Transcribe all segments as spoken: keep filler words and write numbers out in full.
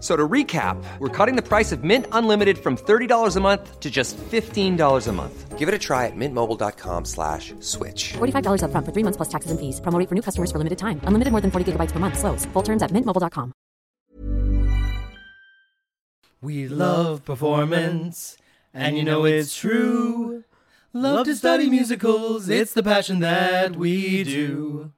So to recap, we're cutting the price of Mint Unlimited from thirty dollars a month to just fifteen dollars a month. Give it a try at mintmobile.com slash switch. forty-five dollars up front for three months plus taxes and fees. Promo rate for new customers for limited time. Unlimited more than forty gigabytes per month. Slows full terms at mint mobile dot com. We love performance, and you know it's true. Love to study musicals, it's the passion that we do.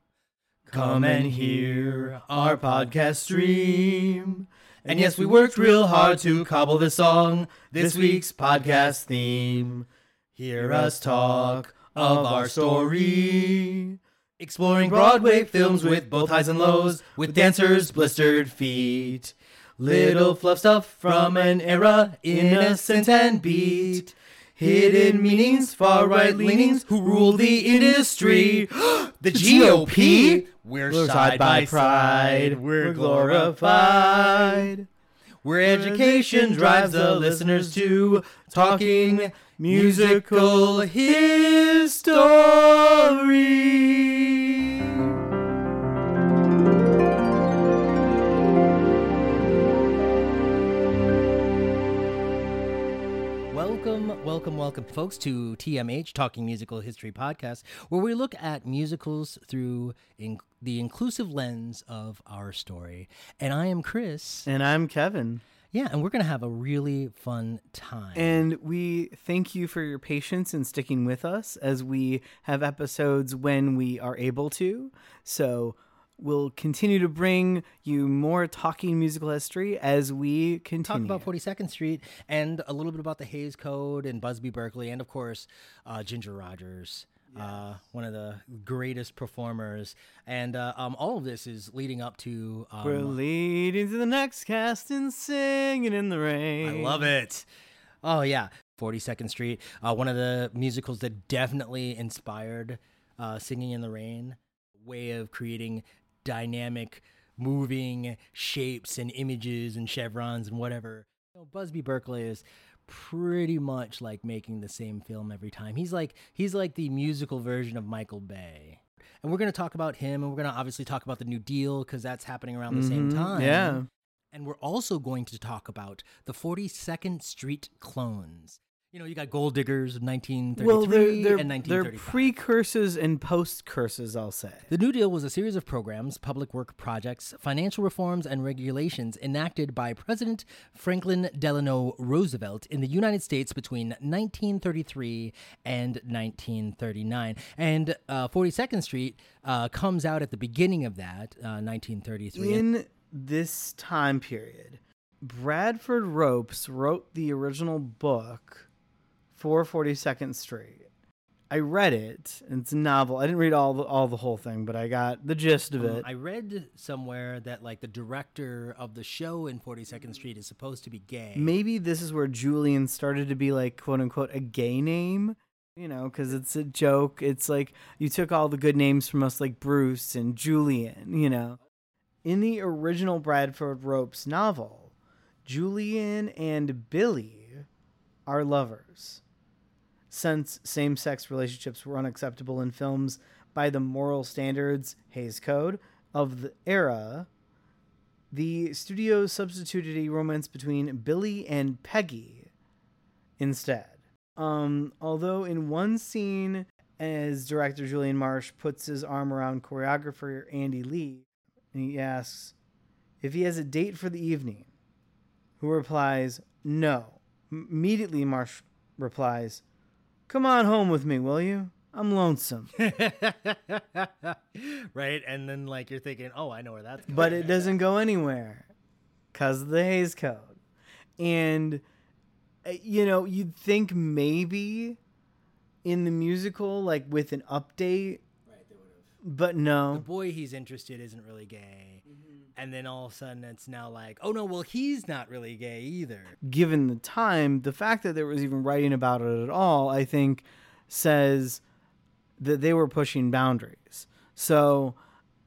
Come and hear our podcast stream. And yes, we worked real hard to cobble the song, this week's podcast theme. Hear us talk of our story, exploring Broadway films with both highs and lows, with dancers' blistered feet. Little fluff stuff from an era, innocent and beat. Hidden meanings, far-right leanings, who rule the industry. The G O P? We're, We're side by pride. We're glorified. Where education drives the listeners to Talking Musical History. Welcome, welcome, welcome, folks, to T M H, Talking Musical History Podcast, where we look at musicals through in- the inclusive lens of our story. And I am Chris. And I'm Kevin. Yeah, and we're going to have a really fun time. And we thank you for your patience in sticking with us as we have episodes when we are able to. So we'll continue to bring you more Talking Musical History as we continue. Talk about forty-second Street and a little bit about the Hays Code and Busby Berkeley and, of course, uh, Ginger Rogers, yes. uh, one of the greatest performers. And uh, um, all of this is leading up to... Um, We're leading to the next cast and Singing in the Rain. I love it. Oh, yeah. forty-second Street, uh, one of the musicals that definitely inspired uh, Singing in the Rain, way of creating dynamic, moving shapes and images and chevrons and whatever. You know, Busby Berkeley is pretty much like making the same film every time. He's like he's like the musical version of Michael Bay. And we're going to talk about him, and we're going to obviously talk about the New Deal because that's happening around the mm-hmm. same time. Yeah. And we're also going to talk about the forty-second Street clones. You know, you got Gold Diggers of nineteen thirty-three well, they're, they're, and nineteen thirty-five. They're precursors and postcursors, I'll say. The New Deal was a series of programs, public work projects, financial reforms, and regulations enacted by President Franklin Delano Roosevelt in the United States between nineteen thirty-three and nineteen thirty-nine. And uh, forty-second Street uh, comes out at the beginning of that, uh, nineteen thirty-three. In this time period, Bradford Ropes wrote the original book for forty-second Street. I read it, and it's a novel. I didn't read all the, all the whole thing, but I got the gist of it. Um, I read somewhere that like the director of the show in forty-second Street is supposed to be gay. Maybe this is where Julian started to be like, quote unquote, a gay name, you know, because it's a joke. It's like you took all the good names from us, like Bruce and Julian, you know. In the original Bradford Ropes novel, Julian and Billy are lovers. Since same-sex relationships were unacceptable in films by the moral standards, Hays Code, of the era, the studio substituted a romance between Billy and Peggy instead. Um, although in one scene, as director Julian Marsh puts his arm around choreographer Andy Lee, and he asks if he has a date for the evening, who replies, no. M- immediately Marsh replies, come on home with me, will you? I'm lonesome. Right? And then, like, you're thinking, oh, I know where that's going. But it doesn't go anywhere because of the Hays Code. And, you know, you'd think maybe in the musical, like, with an update. Right, they would have. But no. The boy he's interested isn't really gay. Mm-hmm. And then all of a sudden it's now like, oh, no, well, he's not really gay either. Given the time, the fact that there was even writing about it at all, I think, says that they were pushing boundaries. So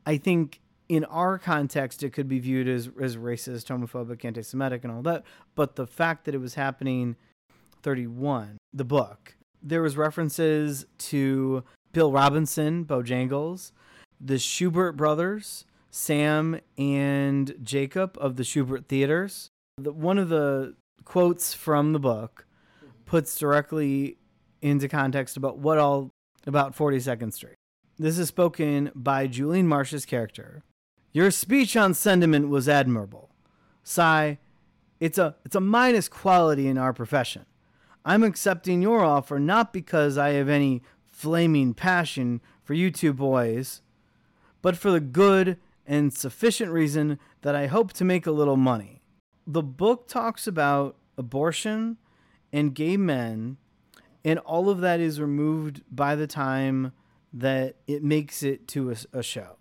I think in our context, it could be viewed as, as racist, homophobic, anti-Semitic, and all that. But the fact that it was happening thirty-one, the book, there was references to Bill Robinson, Bojangles, the Shubert brothers, Sam and Jacob of the Shubert Theaters. The, one of the quotes from the book puts directly into context about what all about forty-second Street. This is spoken by Julian Marsh's character. Your speech on sentiment was admirable. Sigh, it's a it's a minus quality in our profession. I'm accepting your offer not because I have any flaming passion for you two boys, but for the good and sufficient reason that I hope to make a little money. The book talks about abortion and gay men, and all of that is removed by the time that it makes it to a, a show.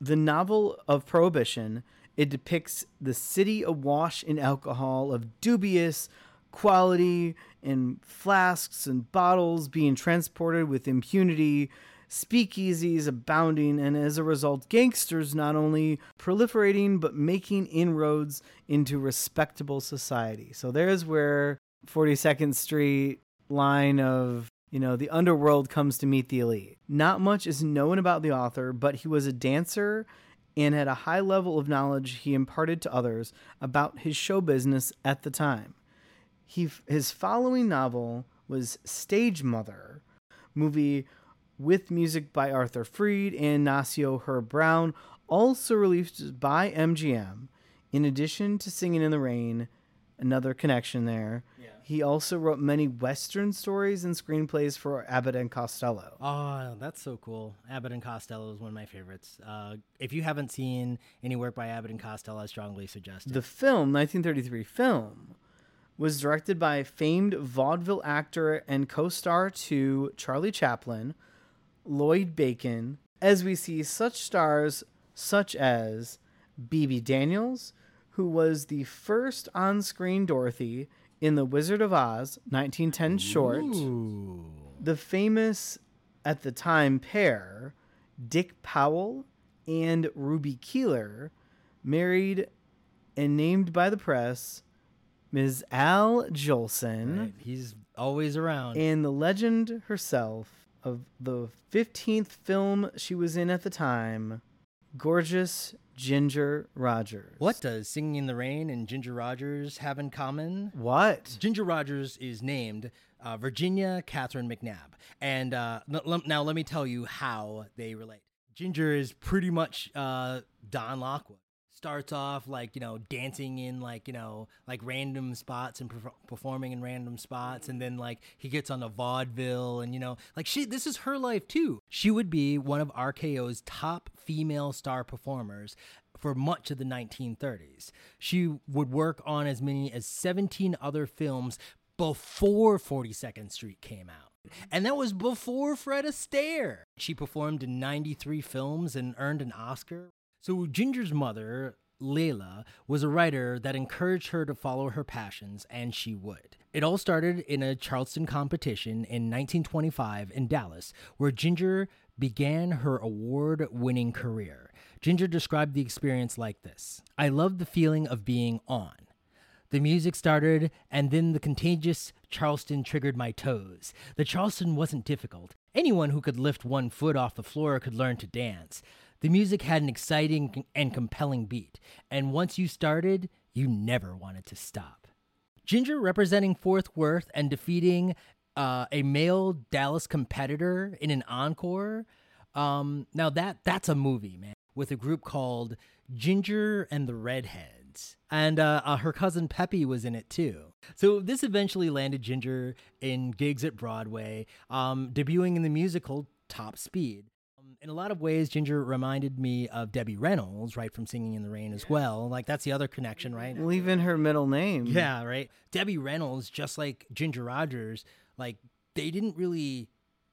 The novel of Prohibition, it depicts the city awash in alcohol of dubious quality and flasks and bottles being transported with impunity, speakeasies abounding, and as a result, gangsters not only proliferating but making inroads into respectable society. So there's where forty-second Street line of, you know, the underworld comes to meet the elite. Not much is known about the author, but he was a dancer and had a high level of knowledge he imparted to others about his show business at the time. He, his following novel was Stage Mother, movie with music by Arthur Freed and Nacio Herb Brown, also released by M G M. In addition to Singing in the Rain, another connection there, yeah. He also wrote many Western stories and screenplays for Abbott and Costello. Oh, that's so cool. Abbott and Costello is one of my favorites. Uh, if you haven't seen any work by Abbott and Costello, I strongly suggest it. The film, nineteen thirty-three film, was directed by famed vaudeville actor and co-star to Charlie Chaplin, Lloyd Bacon, as we see such stars such as B B Daniels, who was the first on-screen Dorothy in The Wizard of Oz, nineteen ten short. Ooh. The famous, at the time, pair, Dick Powell and Ruby Keeler, married and named by the press Miz Al Jolson. Right. He's always around. And the legend herself, of the fifteenth film she was in at the time, gorgeous Ginger Rogers. What does Singing in the Rain and Ginger Rogers have in common? What? Ginger Rogers is named uh, Virginia Catherine McNabb. And uh, l- now let me tell you how they relate. Ginger is pretty much uh, Don Lockwood. Starts off like, you know, dancing in like, you know, like random spots and pre- performing in random spots. And then like he gets on the vaudeville and, you know, like she, this is her life too. She would be one of R K O's top female star performers for much of the nineteen thirties. She would work on as many as seventeen other films before forty-second Street came out. And that was before Fred Astaire. She performed in ninety-three films and earned an Oscar. So Ginger's mother, Layla, was a writer that encouraged her to follow her passions, and she would. It all started in a Charleston competition in nineteen twenty-five in Dallas, where Ginger began her award-winning career. Ginger described the experience like this. I loved the feeling of being on. The music started, and then the contagious Charleston triggered my toes. The Charleston wasn't difficult. Anyone who could lift one foot off the floor could learn to dance. The music had an exciting and compelling beat, and once you started, you never wanted to stop. Ginger, representing Fort Worth and defeating uh, a male Dallas competitor in an encore. Um, now that that's a movie, man, with a group called Ginger and the Redheads, and uh, uh, her cousin Peppy was in it too. So this eventually landed Ginger in gigs at Broadway, um, debuting in the musical Top Speed. In a lot of ways, Ginger reminded me of Debbie Reynolds, right, from Singing in the Rain as well. Like, that's the other connection, right? Well, even her middle name. Yeah, right. Debbie Reynolds, just like Ginger Rogers, like, they didn't really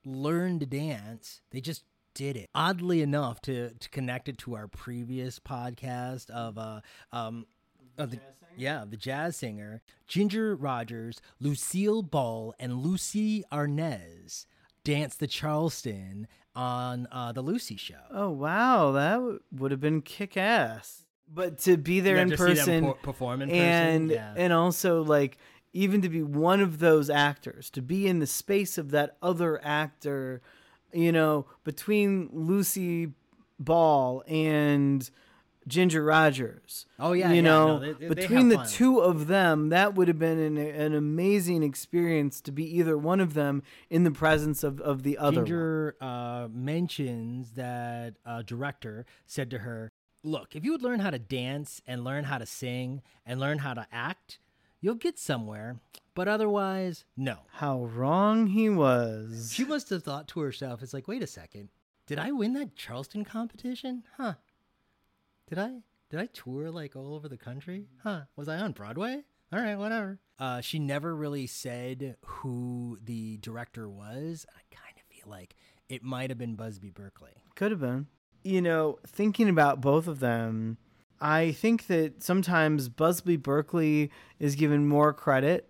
learn to dance. They just did it. Oddly enough, to, to connect it to our previous podcast of uh um of the, the yeah the jazz singer, Ginger Rogers, Lucille Ball, and Lucy Arnez danced the Charleston on uh, the Lucy show. Oh wow, that w- would have been kick ass. But to be there yeah, in person, po- perform in and person. Yeah. And also like. Even to be one of those actors, to be in the space of that other actor, you know, between Lucy Ball and Ginger Rogers. Oh, yeah. You yeah, know, no, they, they between the fun. two of them, that would have been an, an amazing experience to be either one of them in the presence of, of the other. Ginger uh, mentions that a director said to her, look, if you would learn how to dance and learn how to sing and learn how to act, you'll get somewhere, but otherwise, no. How wrong he was. She must have thought to herself, it's like, wait a second. Did I win that Charleston competition? Huh. Did I? Did I tour, like, all over the country? Huh. Was I on Broadway? All right, whatever. Uh, she never really said who the director was. I kind of feel like it might have been Busby Berkeley. Could have been. You know, thinking about both of them, I think that sometimes Busby Berkeley is given more credit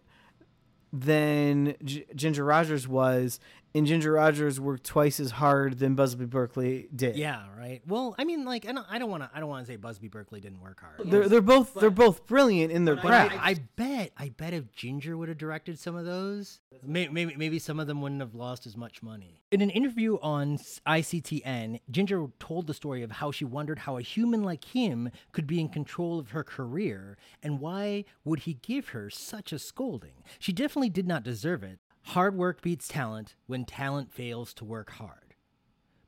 than G- Ginger Rogers was, and Ginger Rogers worked twice as hard than Busby Berkeley did. Yeah, right. Well, I mean, like, I don't, I don't want to, I don't want to say Busby Berkeley didn't work hard. They're, they're both, but, they're both brilliant in their craft. I, I bet, I bet if Ginger would have directed some of those, maybe, maybe, maybe some of them wouldn't have lost as much money. In an interview on I C T N, Ginger told the story of how she wondered how a human like him could be in control of her career, and why would he give her such a scolding? She definitely did not deserve it. Hard work beats talent when talent fails to work hard.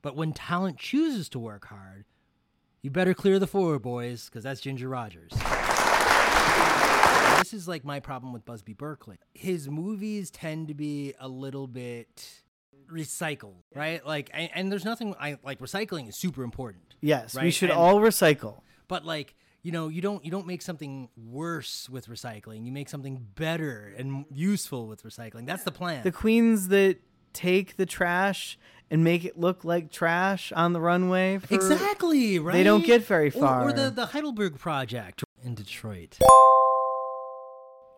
But when talent chooses to work hard, you better clear the floor, boys, because that's Ginger Rogers. This is like my problem with Busby Berkeley. His movies tend to be a little bit recycled, right? Like, and, and there's nothing, I like, recycling is super important. Yes, right? We should and, all recycle. But like, you know, you don't you don't make something worse with recycling. You make something better and useful with recycling. That's the plan. The queens that take the trash and make it look like trash on the runway. For, exactly, right? They don't get very far. Or, or the, the Heidelberg Project in Detroit.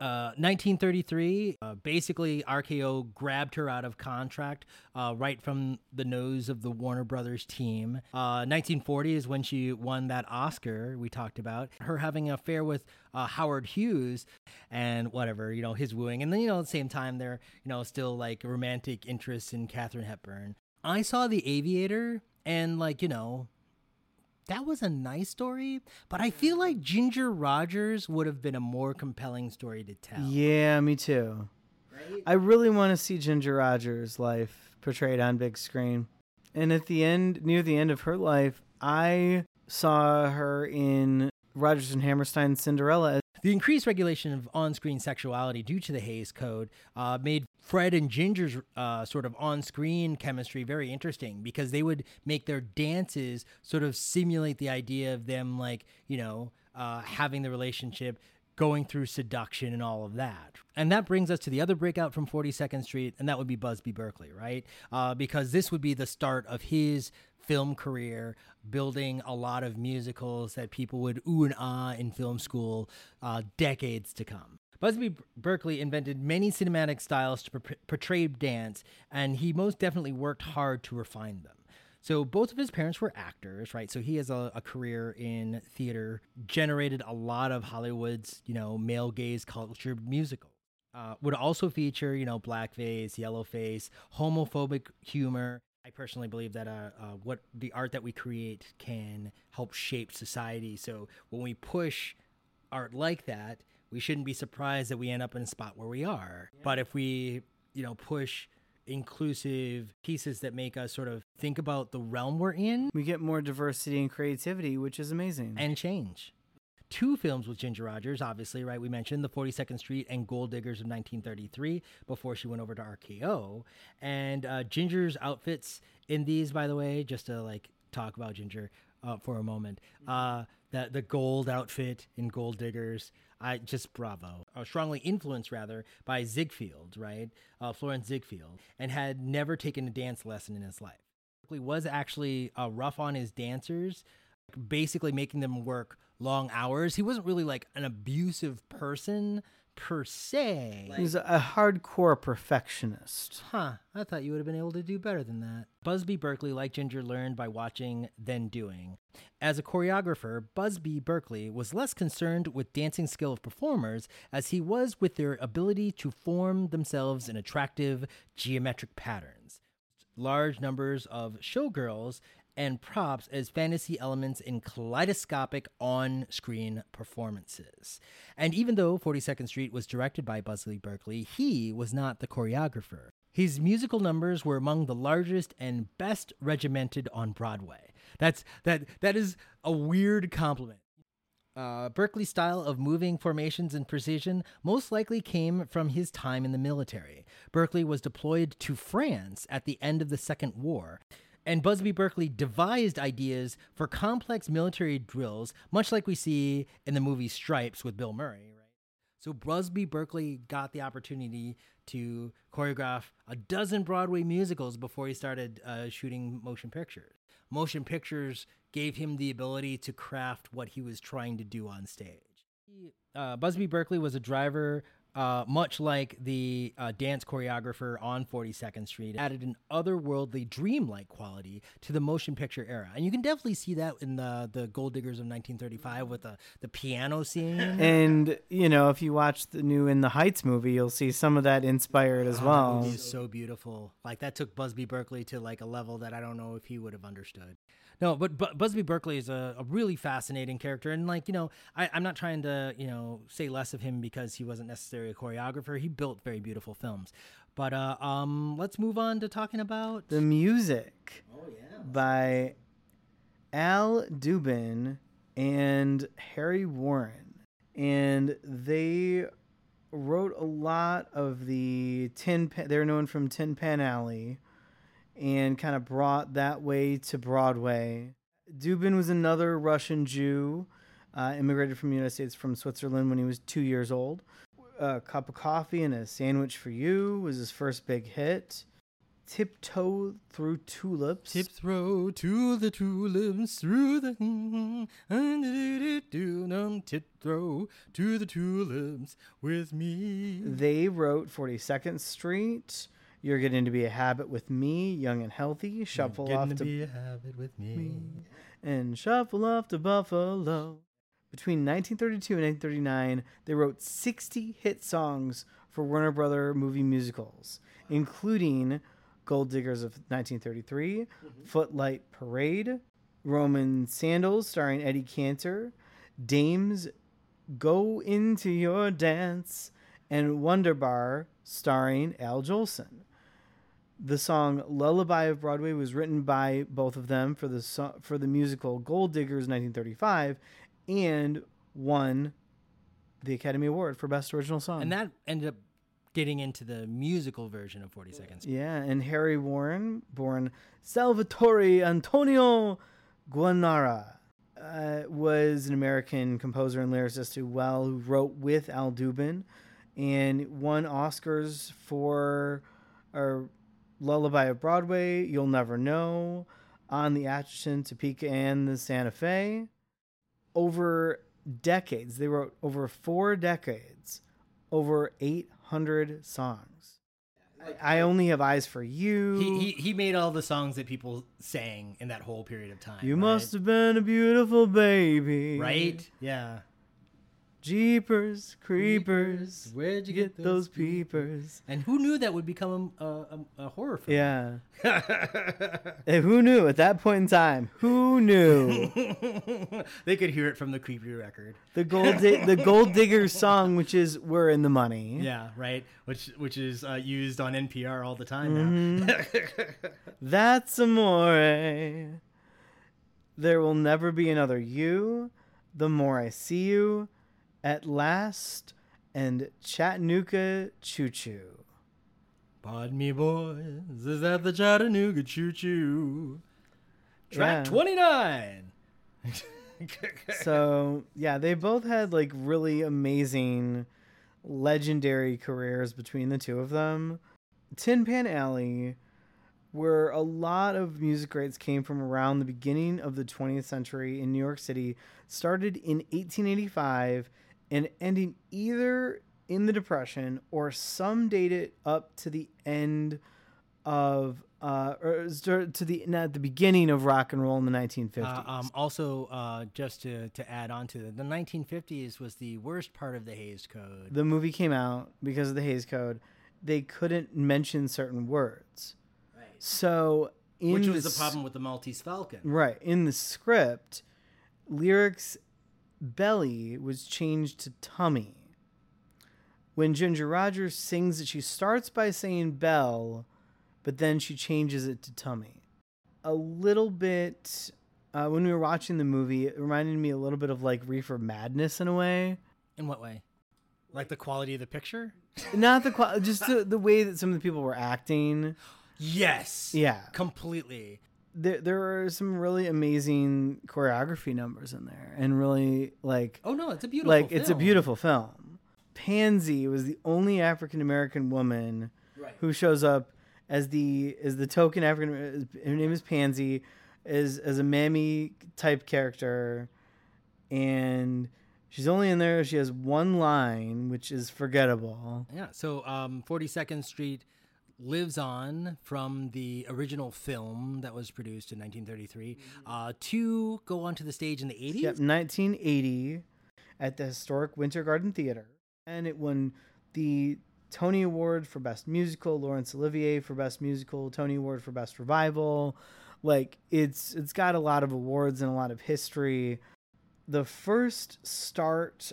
Uh, nineteen thirty-three, uh, basically R K O grabbed her out of contract uh, right from the nose of the Warner Brothers team. Uh, nineteen forty is when she won that Oscar we talked about. Her having an affair with uh, Howard Hughes and whatever, you know, his wooing. And then, you know, at the same time, they're, you know, still like romantic interests in Katharine Hepburn. I saw The Aviator and like, you know, that was a nice story, but I feel like Ginger Rogers would have been a more compelling story to tell. Yeah, me too. Right? I really want to see Ginger Rogers' life portrayed on big screen. And at the end, near the end of her life, I saw her in Rodgers and Hammerstein's Cinderella. The increased regulation of on-screen sexuality due to the Hays Code uh, made Fred and Ginger's uh, sort of on-screen chemistry very interesting, because they would make their dances sort of simulate the idea of them, like, you know, uh, having the relationship, going through seduction and all of that. And that brings us to the other breakout from forty-second Street, and that would be Busby Berkeley, right? Uh, because this would be the start of his film career, building a lot of musicals that people would ooh and ah in film school uh, decades to come. Busby Berkeley invented many cinematic styles to per- portray dance, and he most definitely worked hard to refine them. So both of his parents were actors, right? So he has a, a career in theater, generated a lot of Hollywood's, you know, male gaze culture musicals. Uh, would also feature, you know, blackface, yellowface, homophobic humor. I personally believe that uh, uh, what the art that we create can help shape society. So when we push art like that, we shouldn't be surprised that we end up in a spot where we are. Yeah. But if we, you know, push inclusive pieces that make us sort of think about the realm we're in, we get more diversity and creativity, which is amazing. And change. Two films with Ginger Rogers, obviously, right? We mentioned The forty-second Street and Gold Diggers of nineteen thirty-three before she went over to R K O. And uh, Ginger's outfits in these, by the way, just to like talk about Ginger uh, for a moment. Uh, the, the gold outfit in Gold Diggers, I just bravo. Or strongly influenced, rather, by Ziegfeld, right? Uh, Florence Ziegfeld, and had never taken a dance lesson in his life. Berkeley was actually uh, rough on his dancers, basically making them work long hours. He wasn't really like an abusive person per se. Like, he's a hardcore perfectionist. Huh. I thought you would have been able to do better than that. Busby Berkeley, like Ginger, learned by watching, then doing. As a choreographer, Busby Berkeley was less concerned with dancing skill of performers as he was with their ability to form themselves in attractive geometric patterns. Large numbers of showgirls and props as fantasy elements in kaleidoscopic on-screen performances. And even though forty-second Street was directed by Busby Berkeley, he was not the choreographer. His musical numbers were among the largest and best regimented on Broadway. That's that that is a weird compliment. Uh, Berkeley's style of moving formations and precision most likely came from his time in the military. Berkeley was deployed to France at the end of the Second War, and Busby Berkeley devised ideas for complex military drills, much like we see in the movie Stripes with Bill Murray, right? So Busby Berkeley got the opportunity to choreograph a dozen Broadway musicals before he started uh, shooting motion pictures. Motion pictures gave him the ability to craft what he was trying to do on stage. Uh, Busby Berkeley was a driver, Uh, much like the uh, dance choreographer on forty-second Street, added an otherworldly, dreamlike quality to the motion picture era. And you can definitely see that in the, the Gold Diggers of nineteen thirty-five with the, the piano scene. And, you know, if you watch the new In the Heights movie, you'll see some of that inspired as oh, well. That movie is so beautiful. Like, that took Busby Berkeley to, like, a level that I don't know if he would have understood. No, but B- Busby Berkeley is a, a really fascinating character. And, like, you know, I, I'm not trying to, you know, say less of him because he wasn't necessarily a choreographer. He built very beautiful films. But uh, um, let's move on to talking about... The music oh, yeah. by Al Dubin and Harry Warren. And they wrote a lot of the Tin Pan... They're known from Tin Pan Alley, and kind of brought that way to Broadway. Dubin was another Russian Jew, uh, immigrated from the United States from Switzerland when he was two years old. A Cup of Coffee and a Sandwich for You was his first big hit. Tiptoe through Tulips. Tiptoe to the tulips, through the... Tiptoe to the tulips with me. They wrote forty-second Street, You're Getting to Be a Habit with Me, Young and Healthy, Shuffle Off to, to Be a Habit with Me, and Shuffle Off to Buffalo. Between nineteen thirty-two and nineteen thirty-nine, they wrote sixty hit songs for Warner Brother movie musicals, including Gold Diggers of nineteen thirty-three, mm-hmm. Footlight Parade, Roman Sandals starring Eddie Cantor, Dames, Go Into Your Dance, and Wonder Bar starring Al Jolson. The song Lullaby of Broadway was written by both of them for the so- for the musical Gold Diggers nineteen thirty-five and won the Academy Award for Best Original Song. And that ended up getting into the musical version of forty-second Street. Yeah, and Harry Warren, born Salvatore Antonio Guanara, uh, was an American composer and lyricist who, well, who wrote with Al Dubin and won Oscars for or Lullaby of Broadway, You'll Never Know, On the Atchison, Topeka, and the Santa Fe. Over decades, they wrote over four decades, over eight hundred songs. I, I Only Have Eyes for You. He, he he made all the songs that people sang in that whole period of time. You right? must have been a beautiful baby. Right? Yeah. Jeepers, creepers, where'd you get, get those peepers? And who knew that would become a, a, a horror film? Yeah. And who knew at that point in time? Who knew? They could hear it from the creepy record. The Gold Di- the Gold Diggers song, which is We're in the Money. Yeah, right? Which which is uh, used on N P R all the time now. Mm-hmm. That's amore. There Will Never Be Another You. The More I See You. At Last, and Chattanooga Choo Choo. Pardon me, boys, is that the Chattanooga Choo Choo? Track yeah. twenty-nine. So, yeah, they both had, like, really amazing, legendary careers between the two of them. Tin Pan Alley where a lot of music greats came from around the beginning of the twentieth century in New York City, started in eighteen eighty-five and ending either in the Depression or some dated up to the end of, uh, or to the, not the beginning of rock and roll in the nineteen fifties. Uh, um, also, uh, just to, to add on to that, the nineteen fifties was the worst part of the Hays Code. The movie came out because of the Hays Code. They couldn't mention certain words. Right. So, in which was the, the problem with the Maltese Falcon. Right. In the script, lyrics belly was changed to tummy. When Ginger Rogers sings it, she starts by saying bell, but then she changes it to tummy. A little bit, uh, when we were watching the movie, it reminded me a little bit of like Reefer Madness in a way. In what way? Like the quality of the picture? Not the quality, just the, the way that some of the people were acting. Yes. Yeah. Completely. There, there are some really amazing choreography numbers in there, and really like. Oh no! It's a beautiful. Like film. It's a beautiful film. Pansy was the only African American woman right. who shows up as the as the token African. Her name is Pansy, is as a mammy type character, and she's only in there. She has one line, which is forgettable. Yeah. So, um, forty-second Street lives on from the original film that was produced in nineteen thirty-three uh, to go onto the stage in the eighties. Yep, nineteen eighty at the historic Winter Garden Theater. And it won the Tony Award for Best Musical, Laurence Olivier for Best Musical, Tony Award for Best Revival. Like, it's it's got a lot of awards and a lot of history. The first start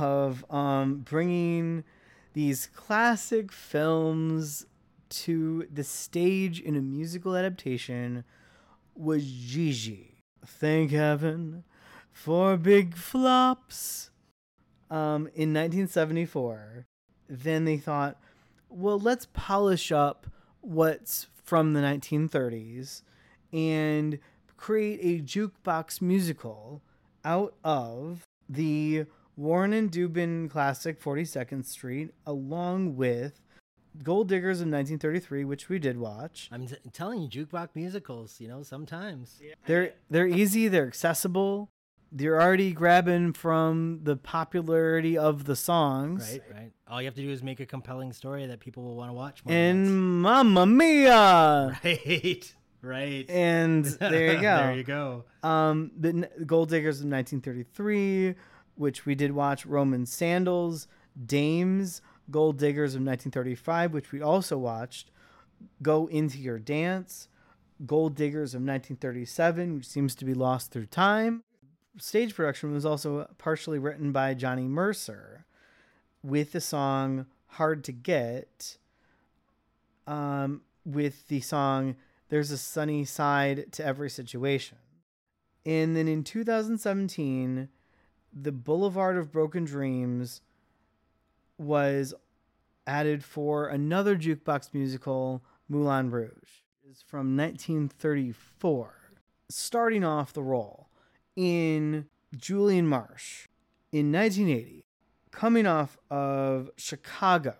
of um, bringing these classic films to the stage in a musical adaptation was Gigi. Thank heaven for big flops. Um, in nineteen seventy-four, then they thought, well, let's polish up what's from the nineteen thirties and create a jukebox musical out of the Warren and Dubin classic forty-second Street, along with Gold Diggers of nineteen thirty-three, which we did watch. I'm t- telling you, jukebox musicals, you know, sometimes. Yeah. They're, they're easy, they're accessible. You're already grabbing from the popularity of the songs. Right, right. All you have to do is make a compelling story that people will want to watch. More and Mamma Mia! Right, right. And there you go. There you go. Um, the Gold Diggers of nineteen thirty-three, which we did watch. Roman Sandals, Dames, Gold Diggers of nineteen thirty-five, which we also watched. Go Into Your Dance, Gold Diggers of nineteen thirty-seven, which seems to be lost through time. Stage production was also partially written by Johnny Mercer with the song Hard to Get, um, with the song There's a Sunny Side to Every Situation. And then in two thousand seventeen, the Boulevard of Broken Dreams was added for another jukebox musical, Moulin Rouge. It's from nineteen thirty-four, starting off the roll. In Julian Marsh, in nineteen eighty, coming off of Chicago,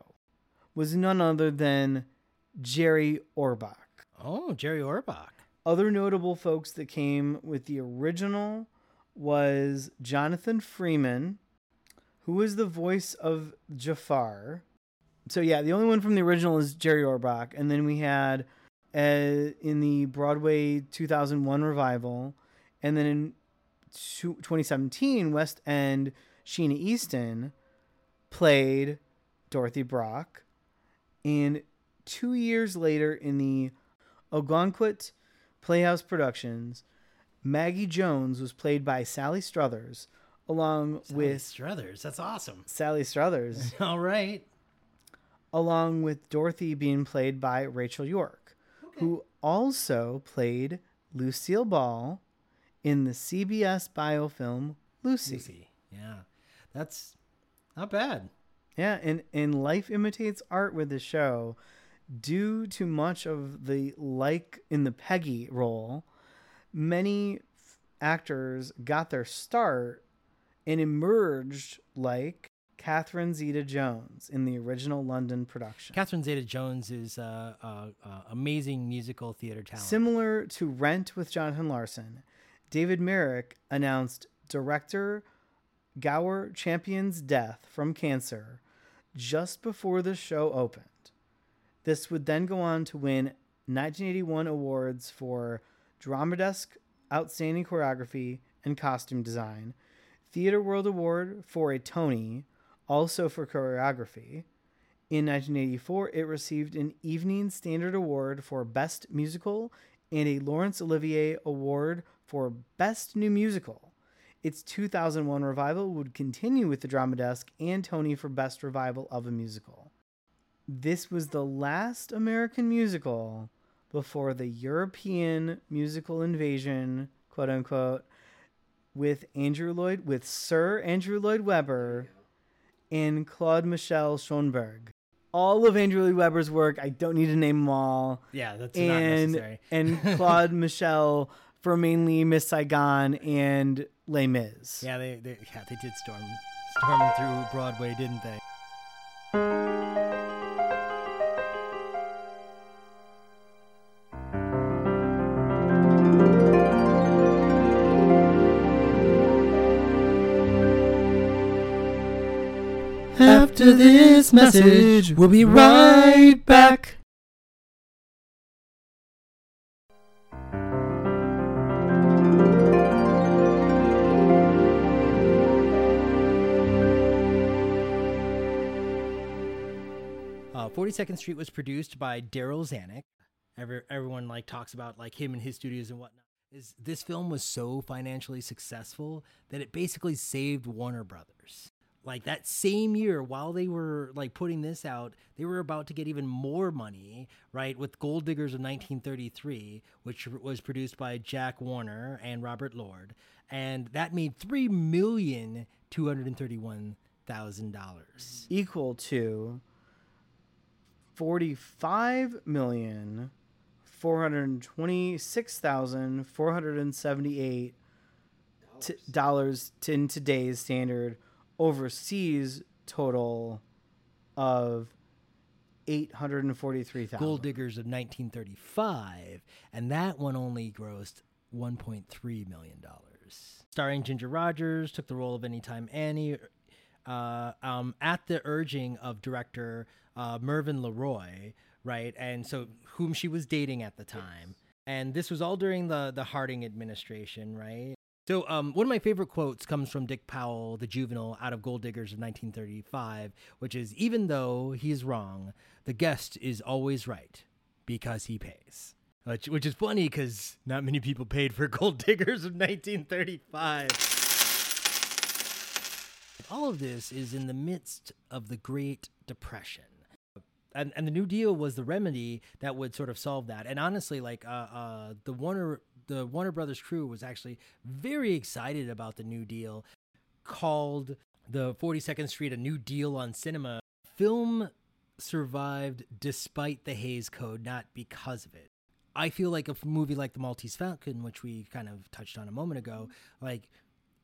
was none other than Jerry Orbach. Oh, Jerry Orbach. Other notable folks that came with the original was Jonathan Freeman, who was the voice of Jafar. So yeah, the only one from the original is Jerry Orbach. And then we had, uh, in the Broadway two thousand one revival, and then in twenty seventeen West End, Sheena Easton played Dorothy Brock, and two years later in the Ogunquit Playhouse Productions, Maggie Jones was played by Sally Struthers, along Sally with Struthers. That's awesome. Sally Struthers. All right. Along with Dorothy being played by Rachel York, okay, who also played Lucille Ball in the C B S biofilm Lucy. Lucy, yeah. That's not bad. Yeah, and, and life imitates art with the show. Due to much of the like in the Peggy role, many f- actors got their start and emerged like Catherine Zeta-Jones in the original London production. Catherine Zeta-Jones is uh, uh, uh, amazing musical theater talent. Similar to Rent with Jonathan Larson, David Merrick announced director Gower Champion's death from cancer just before the show opened. This would then go on to win nineteen eighty-one awards for Dramadesk Outstanding Choreography and Costume Design, Theatre World Award for a Tony, also for choreography. In nineteen eighty-four, it received an Evening Standard Award for Best Musical and a Laurence Olivier Award for Best New Musical. Its two thousand one revival would continue with the Dramadesk and Tony for Best Revival of a Musical. This was the last American musical before the European musical invasion, quote unquote, with Andrew Lloyd, with Sir Andrew Lloyd Webber and Claude Michel Schoenberg. All of Andrew Lloyd Webber's work, I don't need to name them all. Yeah, that's and, not necessary. And Claude Michel for mainly Miss Saigon and Les Mis. Yeah, they, they yeah they did storm storm through Broadway, didn't they? After this message, we'll be right back. Uh, forty-second Street was produced by Daryl Zanuck. Every, everyone like talks about like him and his studios and whatnot. Is this film was so financially successful that it basically saved Warner Brothers. Like that same year, while they were like putting this out, they were about to get even more money, right? With Gold Diggers of nineteen thirty-three, which was produced by Jack Warner and Robert Lord, and that made three million two hundred and thirty-one thousand dollars, equal to forty-five million four hundred twenty-six thousand four hundred seventy-eight dollars in today's standard. Overseas total of eight hundred forty-three thousand. Gold Diggers of nineteen thirty-five, and that one only grossed one point three million dollars. Starring Ginger Rogers, took the role of Anytime Annie uh, um, at the urging of director uh, Mervyn LeRoy, right? And so whom she was dating at the time. Yes. And this was all during the, the Harding administration, right? So um, one of my favorite quotes comes from Dick Powell, the juvenile, out of Gold Diggers of nineteen thirty-five, which is, even though he's wrong, the guest is always right because he pays. Which, which is funny because not many people paid for Gold Diggers of nineteen thirty-five. All of this is in the midst of the Great Depression. And, and the New Deal was the remedy that would sort of solve that. And honestly, like uh, uh, the Warner... The Warner Brothers crew was actually very excited about the New Deal, called the forty-second Street a New Deal on cinema. Film survived despite the Hays Code, not because of it. I feel like a movie like The Maltese Falcon, which we kind of touched on a moment ago, like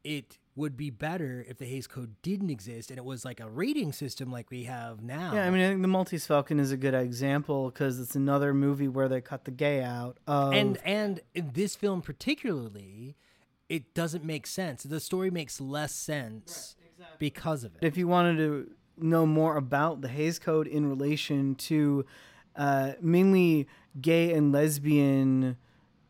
it would be better if the Hays Code didn't exist and it was like a rating system like we have now. Yeah, I mean, I think The Maltese Falcon is a good example because it's another movie where they cut the gay out. Of... And and in this film particularly, it doesn't make sense. The story makes less sense right, exactly. because of it. If you wanted to know more about the Hays Code in relation to uh, mainly gay and lesbian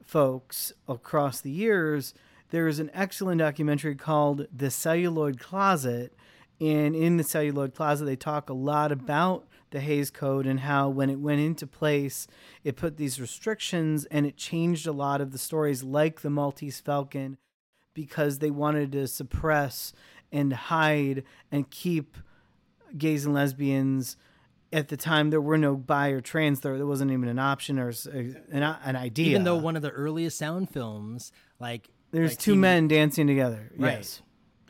folks across the years, there is an excellent documentary called The Celluloid Closet, and in The Celluloid Closet, they talk a lot about the Hays Code and how when it went into place, it put these restrictions and it changed a lot of the stories like The Maltese Falcon because they wanted to suppress and hide and keep gays and lesbians. At the time, there were no bi or trans. There, there wasn't even an option or an, an idea. Even though one of the earliest sound films, like... There's like two team. men dancing together. Right. Yes.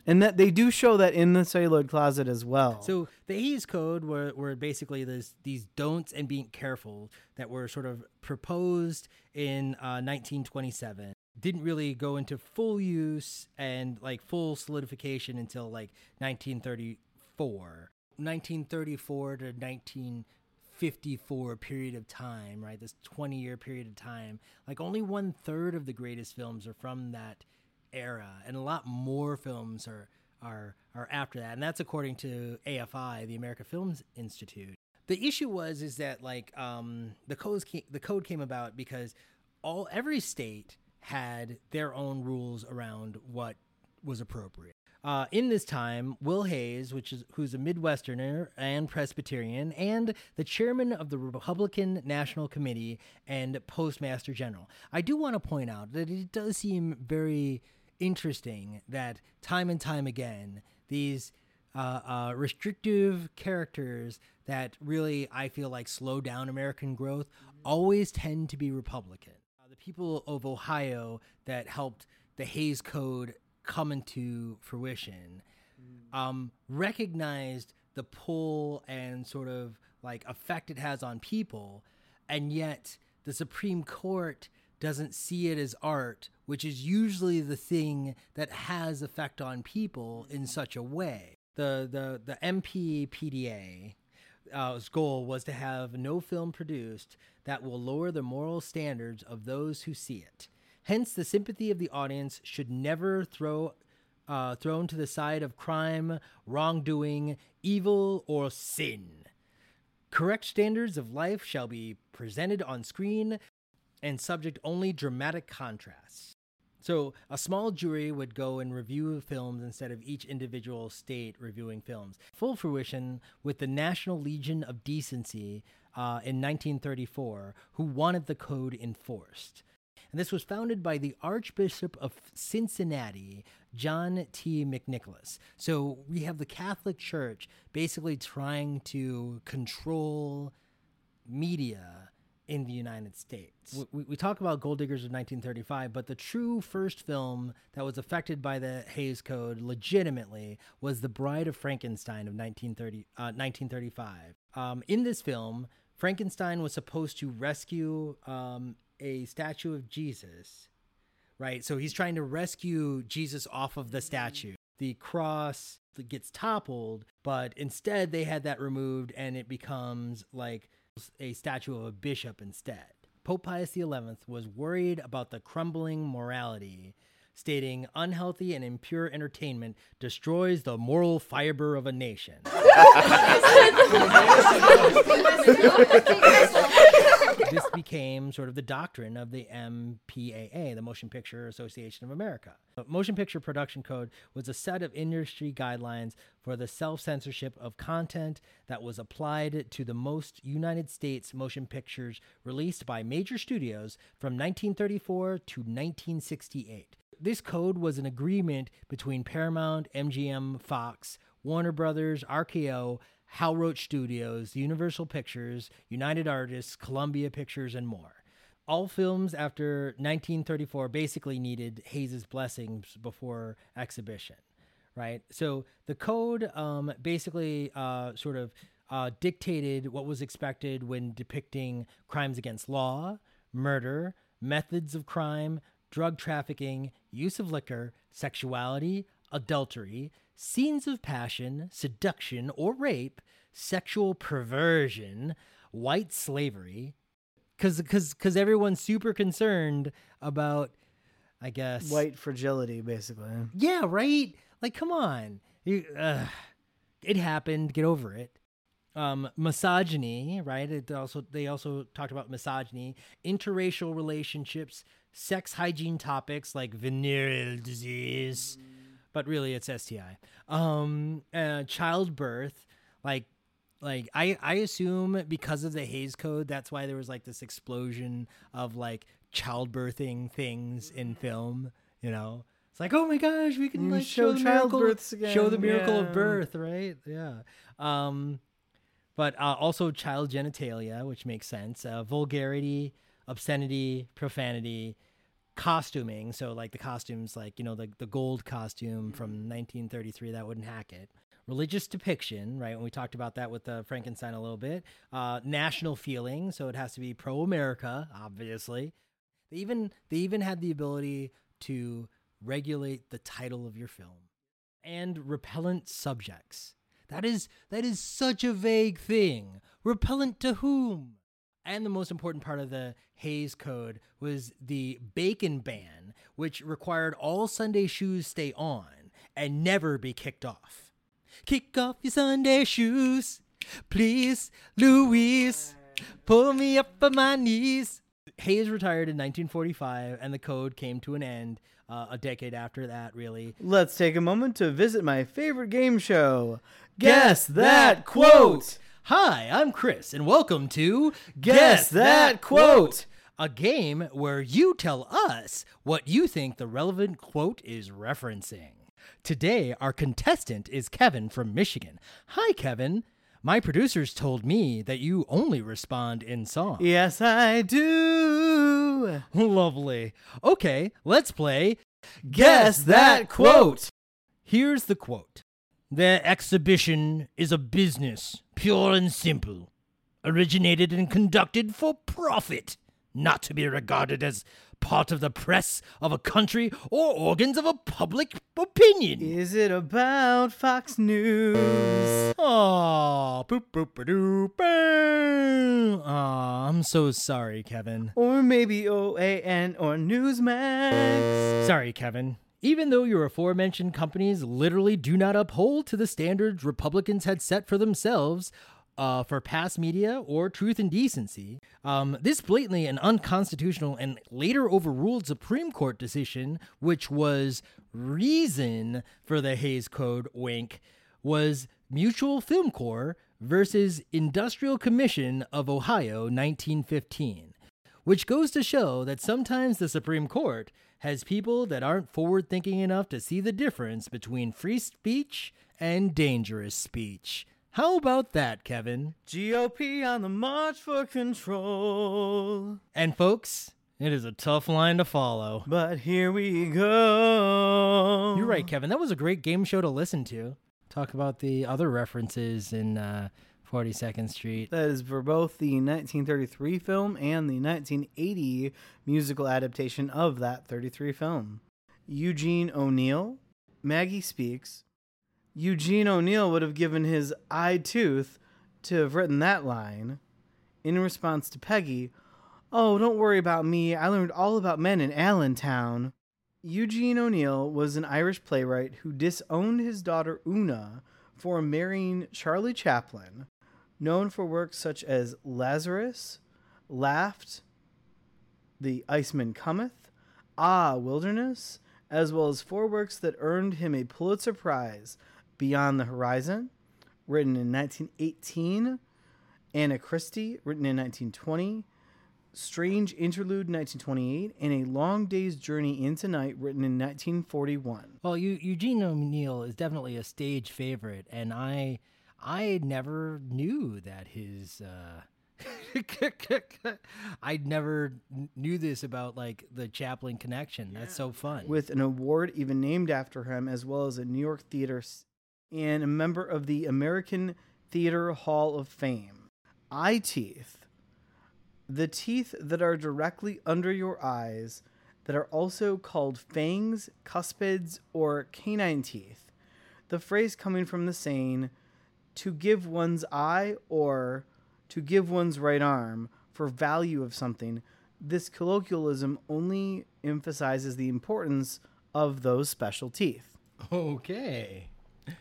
And that they do show that in The Celluloid Closet as well. So the Hays Code were, were basically this, these don'ts and being careful that were sort of proposed in uh, nineteen twenty-seven. Didn't really go into full use and like full solidification until like nineteen thirty-four nineteen thirty-four. nineteen thirty-four to nineteen fifty-four period of time, right? This twenty-year period of time. Like, only one-third of the greatest films are from that era, and a lot more films are are are after that. And that's according to A F I, the American Films Institute. The issue was is that like um, the codes came, the code came about because all every state had their own rules around what was appropriate. Uh, in this time, Will Hayes, which is who's a Midwesterner and Presbyterian, and the chairman of the Republican National Committee and Postmaster General. I do want to point out that it does seem very interesting that time and time again, these uh, uh, restrictive characters that really, I feel like, slow down American growth always tend to be Republican. Uh, the people of Ohio that helped the Hays Code come into fruition um recognized the pull and sort of like effect it has on people, and yet the Supreme Court doesn't see it as art, which is usually the thing that has effect on people in such a way. The the the M P P D A Uh, his goal was to have no film produced that will lower the moral standards of those who see it. Hence, the sympathy of the audience should never throw uh, thrown to the side of crime, wrongdoing, evil, or sin. Correct standards of life shall be presented on screen and subject only dramatic contrasts. So a small jury would go and review films instead of each individual state reviewing films. Full fruition with the National Legion of Decency uh, in nineteen thirty-four, who wanted the code enforced. And this was founded by the Archbishop of Cincinnati, John T. McNicholas. So we have the Catholic Church basically trying to control media in the United States. We, we talk about Gold Diggers of nineteen thirty-five, but the true first film that was affected by the Hays Code legitimately was The Bride of Frankenstein of nineteen thirty, uh, nineteen thirty-five. Um, in this film, Frankenstein was supposed to rescue um, a statue of Jesus, right? So he's trying to rescue Jesus off of the statue. The cross gets toppled, but instead they had that removed and it becomes like a statue of a bishop instead. Pope Pius the eleventh was worried about the crumbling morality, stating unhealthy and impure entertainment destroys the moral fiber of a nation. This became sort of the doctrine of the M P A A, the Motion Picture Association of America. The Motion Picture Production Code was a set of industry guidelines for the self-censorship of content that was applied to the most United States motion pictures released by major studios from nineteen thirty-four to nineteen sixty-eight. This code was an agreement between Paramount, M G M, Fox, Warner Brothers, R K O, Hal Roach Studios, Universal Pictures, United Artists, Columbia Pictures, and more. All films after nineteen thirty-four basically needed Hayes' blessings before exhibition, right? So the code um, basically uh, sort of uh, dictated what was expected when depicting crimes against law, murder, methods of crime, drug trafficking, use of liquor, sexuality, adultery, scenes of passion, seduction or rape, sexual perversion, white slavery, because because because everyone's super concerned about, I guess, white fragility, basically. Yeah, right. Like, come on, you, uh, it happened. Get over it. Um, misogyny, right? It also they also talked about misogyny, interracial relationships, sex hygiene topics like venereal disease. Mm. But really, it's S T I. Um, uh, childbirth, like, like I, I assume because of the Hays Code, that's why there was like this explosion of like childbirthing things in film. You know, it's like, oh my gosh, we can like mm, show, show childbirths again, show the miracle yeah. of birth, right? Yeah. Um, but uh, also child genitalia, which makes sense. Uh, vulgarity, obscenity, profanity. Costuming, so like the costumes, like, you know, the, the gold costume from nineteen thirty-three, that wouldn't hack it. Religious depiction, right? When we talked about that with the Frankenstein a little bit. Uh, national feeling, so it has to be pro-America, obviously. They even they even had the ability to regulate the title of your film. And repellent subjects. That is that is such a vague thing. Repellent to whom? And the most important part of the Hays Code was the bacon ban, which required all Sunday shoes stay on and never be kicked off. Kick off your Sunday shoes, please, Louise, pull me up on my knees. Hays retired in nineteen forty-five, and the code came to an end uh, a decade after that, really. Let's take a moment to visit my favorite game show, Guess That Quote! Hi, I'm Chris, and welcome to Guess, Guess That Quote! A game where you tell us what you think the relevant quote is referencing. Today, our contestant is Kevin from Michigan. Hi, Kevin. My producers told me that you only respond in song. Yes, I do. Lovely. Okay, let's play Guess That Quote. Here's the quote. Their exhibition is a business, pure and simple, originated and conducted for profit, not to be regarded as part of the press of a country or organs of a public opinion. Is it about Fox News? Aww, boop boop ba doo bang. Aww, I'm so sorry, Kevin. Or maybe O A N or Newsmax. Sorry, Kevin. Even though your aforementioned companies literally do not uphold to the standards Republicans had set for themselves, Uh, for past media or truth and decency. Um, this blatantly and unconstitutional and later overruled Supreme Court decision, which was reason for the Hays Code, wink, was Mutual Film Corps versus Industrial Commission of Ohio, nineteen fifteen, which goes to show that sometimes the Supreme Court has people that aren't forward-thinking enough to see the difference between free speech and dangerous speech. How about that, Kevin? G O P on the march for control. And folks, it is a tough line to follow. But here we go. You're right, Kevin. That was a great game show to listen to. Talk about the other references in uh, forty-second Street. That is for both the nineteen thirty-three film and the nineteen eighty musical adaptation of that thirty-three film. Eugene O'Neill, Maggie Speaks. Eugene O'Neill would have given his eye tooth to have written that line in response to Peggy. Oh, don't worry about me. I learned all about men in Allentown. Eugene O'Neill was an Irish playwright who disowned his daughter Una for marrying Charlie Chaplin, known for works such as Lazarus, Laughed, The Iceman Cometh, Ah, Wilderness, as well as four works that earned him a Pulitzer Prize. Beyond the Horizon, written in nineteen eighteen, Anna Christie, written in nineteen twenty, Strange Interlude, nineteen twenty-eight, and A Long Day's Journey Into Night, written in nineteen forty-one. Well, you, Eugene O'Neill is definitely a stage favorite, and I I never knew that his... Uh... I never knew this about, like, the Chaplin connection. Yeah. That's so fun. With an award even named after him, as well as a New York theater and a member of the American Theater Hall of Fame. Eye teeth. The teeth that are directly under your eyes that are also called fangs, cuspids, or canine teeth. The phrase coming from the saying, to give one's eye or... to give one's right arm for value of something. This colloquialism only emphasizes the importance of those special teeth. Okay.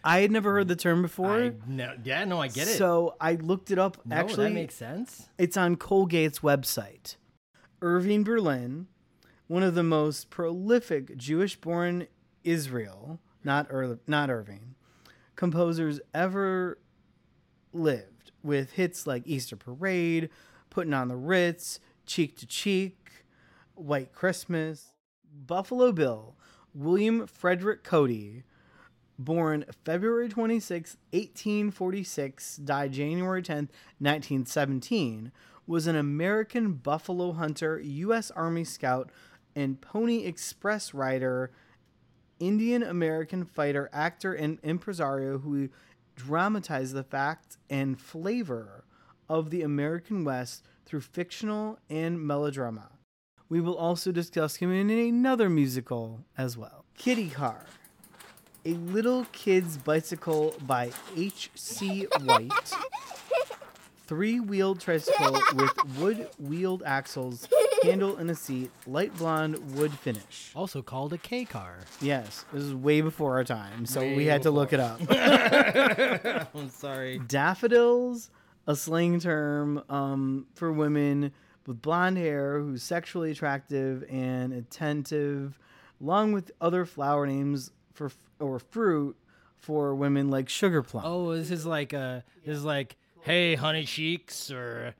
I had never heard the term before. I, no, yeah, no, I get it. So I looked it up. No, actually, that makes sense. It's on Colgate's website. Irving Berlin, one of the most prolific Jewish-born Israel, not Ir- not Irving, composers ever lived. With hits like Easter Parade, Putting on the Ritz, Cheek to Cheek, White Christmas. Buffalo Bill, William Frederick Cody, born February twenty-sixth, eighteen forty-six, died January tenth, nineteen seventeen, was an American buffalo hunter, U S Army scout, and Pony Express rider, Indian American fighter, actor, and impresario who dramatize the fact and flavor of the American West through fictional and melodrama. We will also discuss him in another musical as well. Kitty Car. A Little Kid's Bicycle by H C White. Three-wheeled tricycle with wood-wheeled axles, handle and a seat, light blonde wood finish. Also called a K-car. Yes, this is way before our time, so way we had before. to look it up. I'm sorry. Daffodils, a slang term um, for women with blonde hair who's sexually attractive and attentive, along with other flower names for or fruit for women like sugar plum. Oh, this is like a this is like. Hey, honey cheeks, or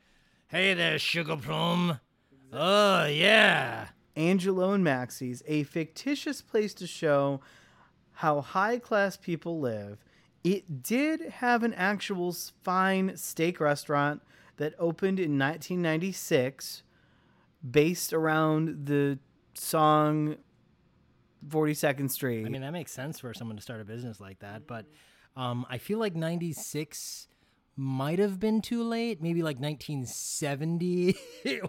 hey there, sugar plum. Oh, yeah. Angelo and Maxie's, a fictitious place to show how high-class people live. It did have an actual fine steak restaurant that opened in nineteen ninety-six based around the song forty-second Street. I mean, that makes sense for someone to start a business like that, but um, I feel like ninety-six... might have been too late, maybe like nineteen seventy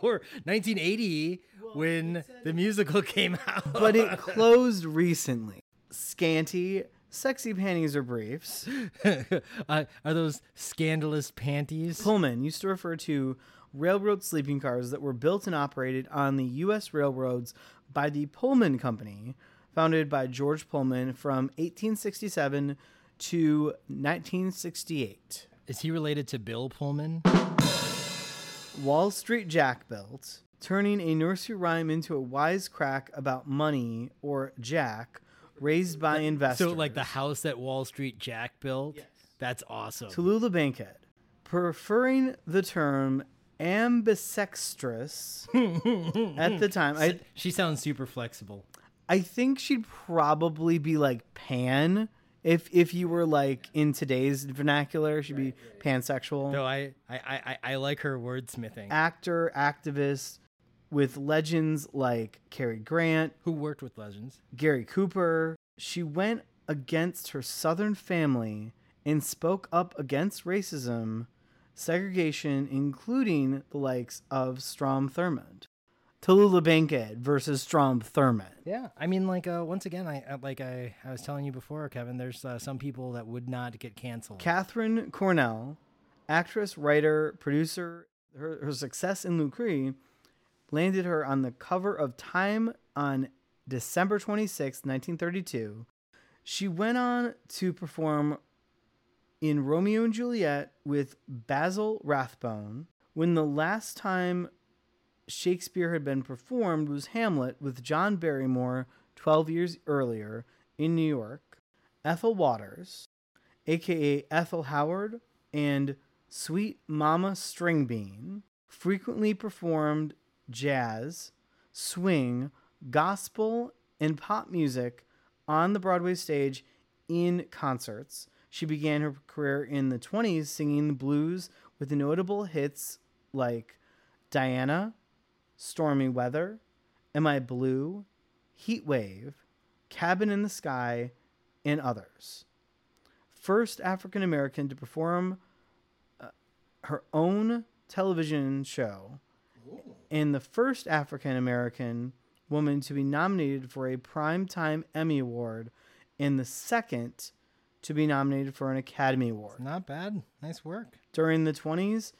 or nineteen eighty well, when the musical came out. But it closed recently. Scanty, sexy panties or briefs. uh, are those scandalous panties? Pullman used to refer to railroad sleeping cars that were built and operated on the U S railroads by the Pullman Company, founded by George Pullman from eighteen sixty-seven to nineteen sixty-eight. Is he related to Bill Pullman? Wall Street Jack built, turning a nursery rhyme into a wisecrack about money or Jack raised by investors. So like the house that Wall Street Jack built? Yes. That's awesome. Tallulah Bankhead, preferring the term ambisextrous at the time. I, she sounds super flexible. I think she'd probably be like pan. If if you were like in today's vernacular, she'd be right, right. pansexual. No, I, I, I, I like her wordsmithing. Actor, activist with legends like Cary Grant. Who worked with legends. Gary Cooper. She went against her Southern family and spoke up against racism, segregation, including the likes of Strom Thurmond. Tallulah Bankhead versus Strom Thurmond. Yeah, I mean, like uh, once again, I like I, I was telling you before, Kevin. There's uh, some people that would not get canceled. Katharine Cornell, actress, writer, producer. Her her success in Lucre landed her on the cover of Time on December twenty-sixth, nineteen thirty-two. She went on to perform in Romeo and Juliet with Basil Rathbone. When the last time Shakespeare had been performed was Hamlet with John Barrymore twelve years earlier in New York. Ethel Waters, aka Ethel Howard, and Sweet Mama Stringbean frequently performed jazz, swing, gospel, and pop music on the Broadway stage in concerts. She began her career in the twenties singing the blues with notable hits like Diana, Stormy Weather, Am I Blue, Heat Wave, Cabin in the Sky, and others. First African-American to perform uh, her own television show, Ooh. and the first African-American woman to be nominated for a Primetime Emmy Award, and the second to be nominated for an Academy Award. It's not bad. Nice work. During the twenties,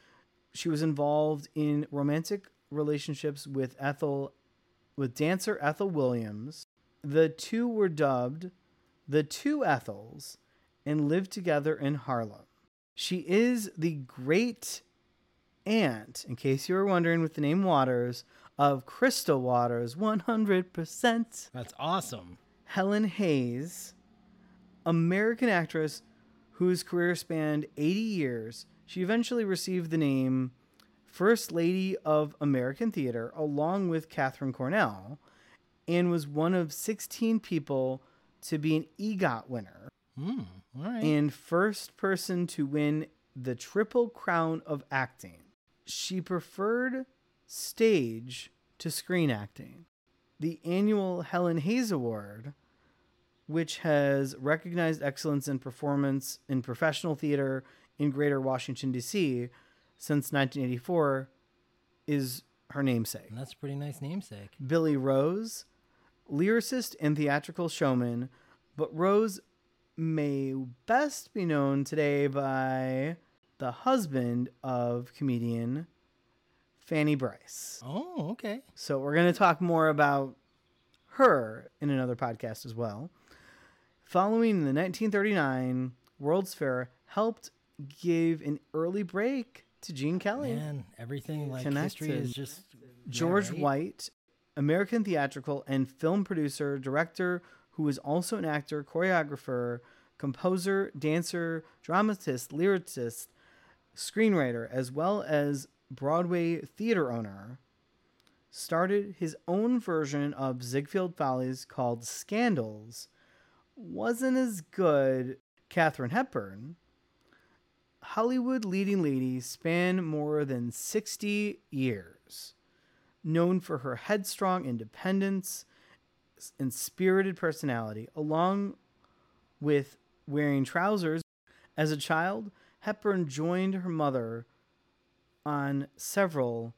she was involved in romantic relationships with Ethel, with dancer Ethel Williams. The two were dubbed the Two Ethels and lived together in Harlem. She is the great aunt, in case you were wondering with the name Waters, of Crystal Waters, one hundred percent. That's awesome. Helen Hayes, American actress whose career spanned eighty years. She eventually received the name First Lady of American Theater, along with Katharine Cornell, and was one of sixteen people to be an EGOT winner mm, all right. and first person to win the Triple Crown of Acting. She preferred stage to screen acting. The annual Helen Hayes Award, which has recognized excellence in performance in professional theater in Greater Washington, D C, since nineteen eighty-four, is her namesake. That's a pretty nice namesake. Billy Rose, lyricist and theatrical showman, but Rose may best be known today by the husband of comedian Fanny Brice. Oh, okay. So we're going to talk more about her in another podcast as well. Following the nineteen thirty-nine World's Fair, helped give an early break to Gene Kelly. Man, everything like Connected. History is just... George yeah, right? White, American theatrical and film producer, director, who was also an actor, choreographer, composer, dancer, dramatist, lyricist, screenwriter, as well as Broadway theater owner, started his own version of Ziegfeld Follies called Scandals. Wasn't as good. Katharine Hepburn, Hollywood leading lady, spanned more than sixty years. Known for her headstrong independence and spirited personality, along with wearing trousers. As a child, Hepburn joined her mother on several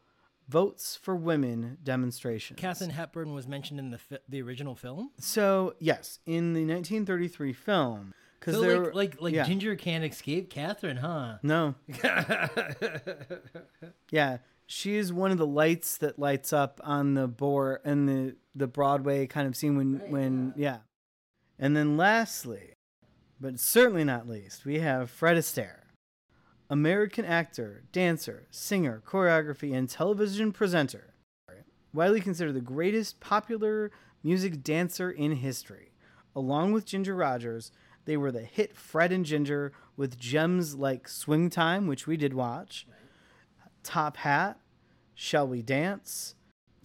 Votes for Women demonstrations. Katharine Hepburn was mentioned in the fi- the original film? So, yes, in the nineteen thirty-three film. So, like, were, like, like yeah. Ginger can't escape Katharine, huh? No. Yeah, she is one of the lights that lights up on the board and the, the Broadway kind of scene when, right, when yeah. yeah. And then lastly, but certainly not least, we have Fred Astaire. American actor, dancer, singer, choreography, and television presenter. Widely considered the greatest popular music dancer in history. Along with Ginger Rogers, they were the hit Fred and Ginger with gems like Swing Time, which we did watch, Top Hat, Shall We Dance?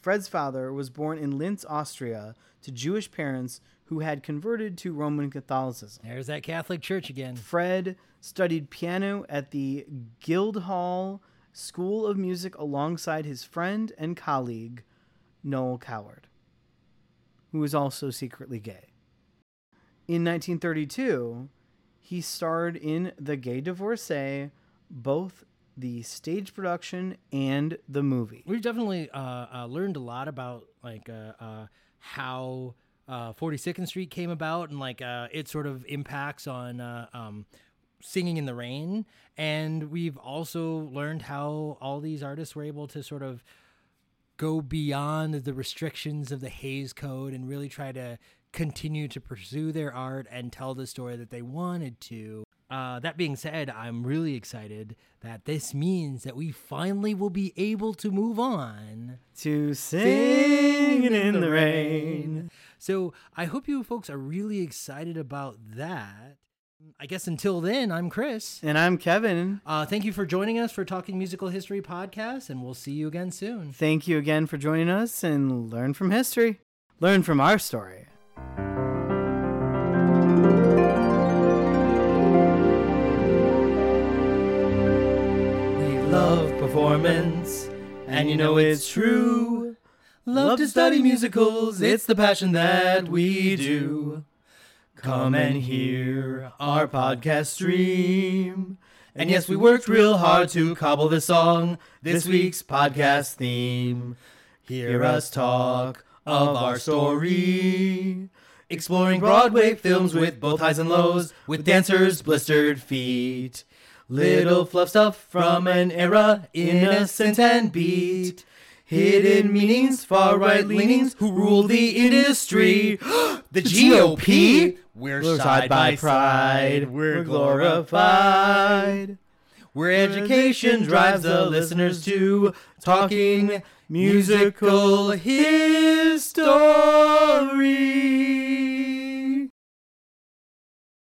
Fred's father was born in Linz, Austria, to Jewish parents who had converted to Roman Catholicism. There's that Catholic Church again. Fred studied piano at the Guildhall School of Music alongside his friend and colleague, Noel Coward, who was also secretly gay. In nineteen thirty-two, he starred in The Gay Divorcee, both the stage production and the movie. We've definitely uh, uh, learned a lot about like uh, uh, how uh, forty-second Street came about and like uh, its sort of impacts on uh, um, Singing in the Rain. And we've also learned how all these artists were able to sort of go beyond the restrictions of the Hays Code and really try to continue to pursue their art and tell the story that they wanted to. Uh, that being said, I'm really excited that this means that we finally will be able to move on to Singing in, in the, the rain. rain. So I hope you folks are really excited about that. I guess until then, I'm Chris. And I'm Kevin. Uh, thank you for joining us for Talking Musical History Podcast, and we'll see you again soon. Thank you again for joining us, and learn from history. Learn from our story. Love performance, and you know it's true. Love to study musicals, it's the passion that we do. Come and hear our podcast stream. And yes, we worked real hard to cobble the song, this week's podcast theme. Hear us talk of our story, exploring Broadway films with both highs and lows, with dancers' blistered feet. Little fluff stuff from an era, innocent and beat. Hidden meanings, far-right leanings, who rule the industry. The G O P? We're side by pride, we're glorified. Where education drives the listeners to Talking Musical History.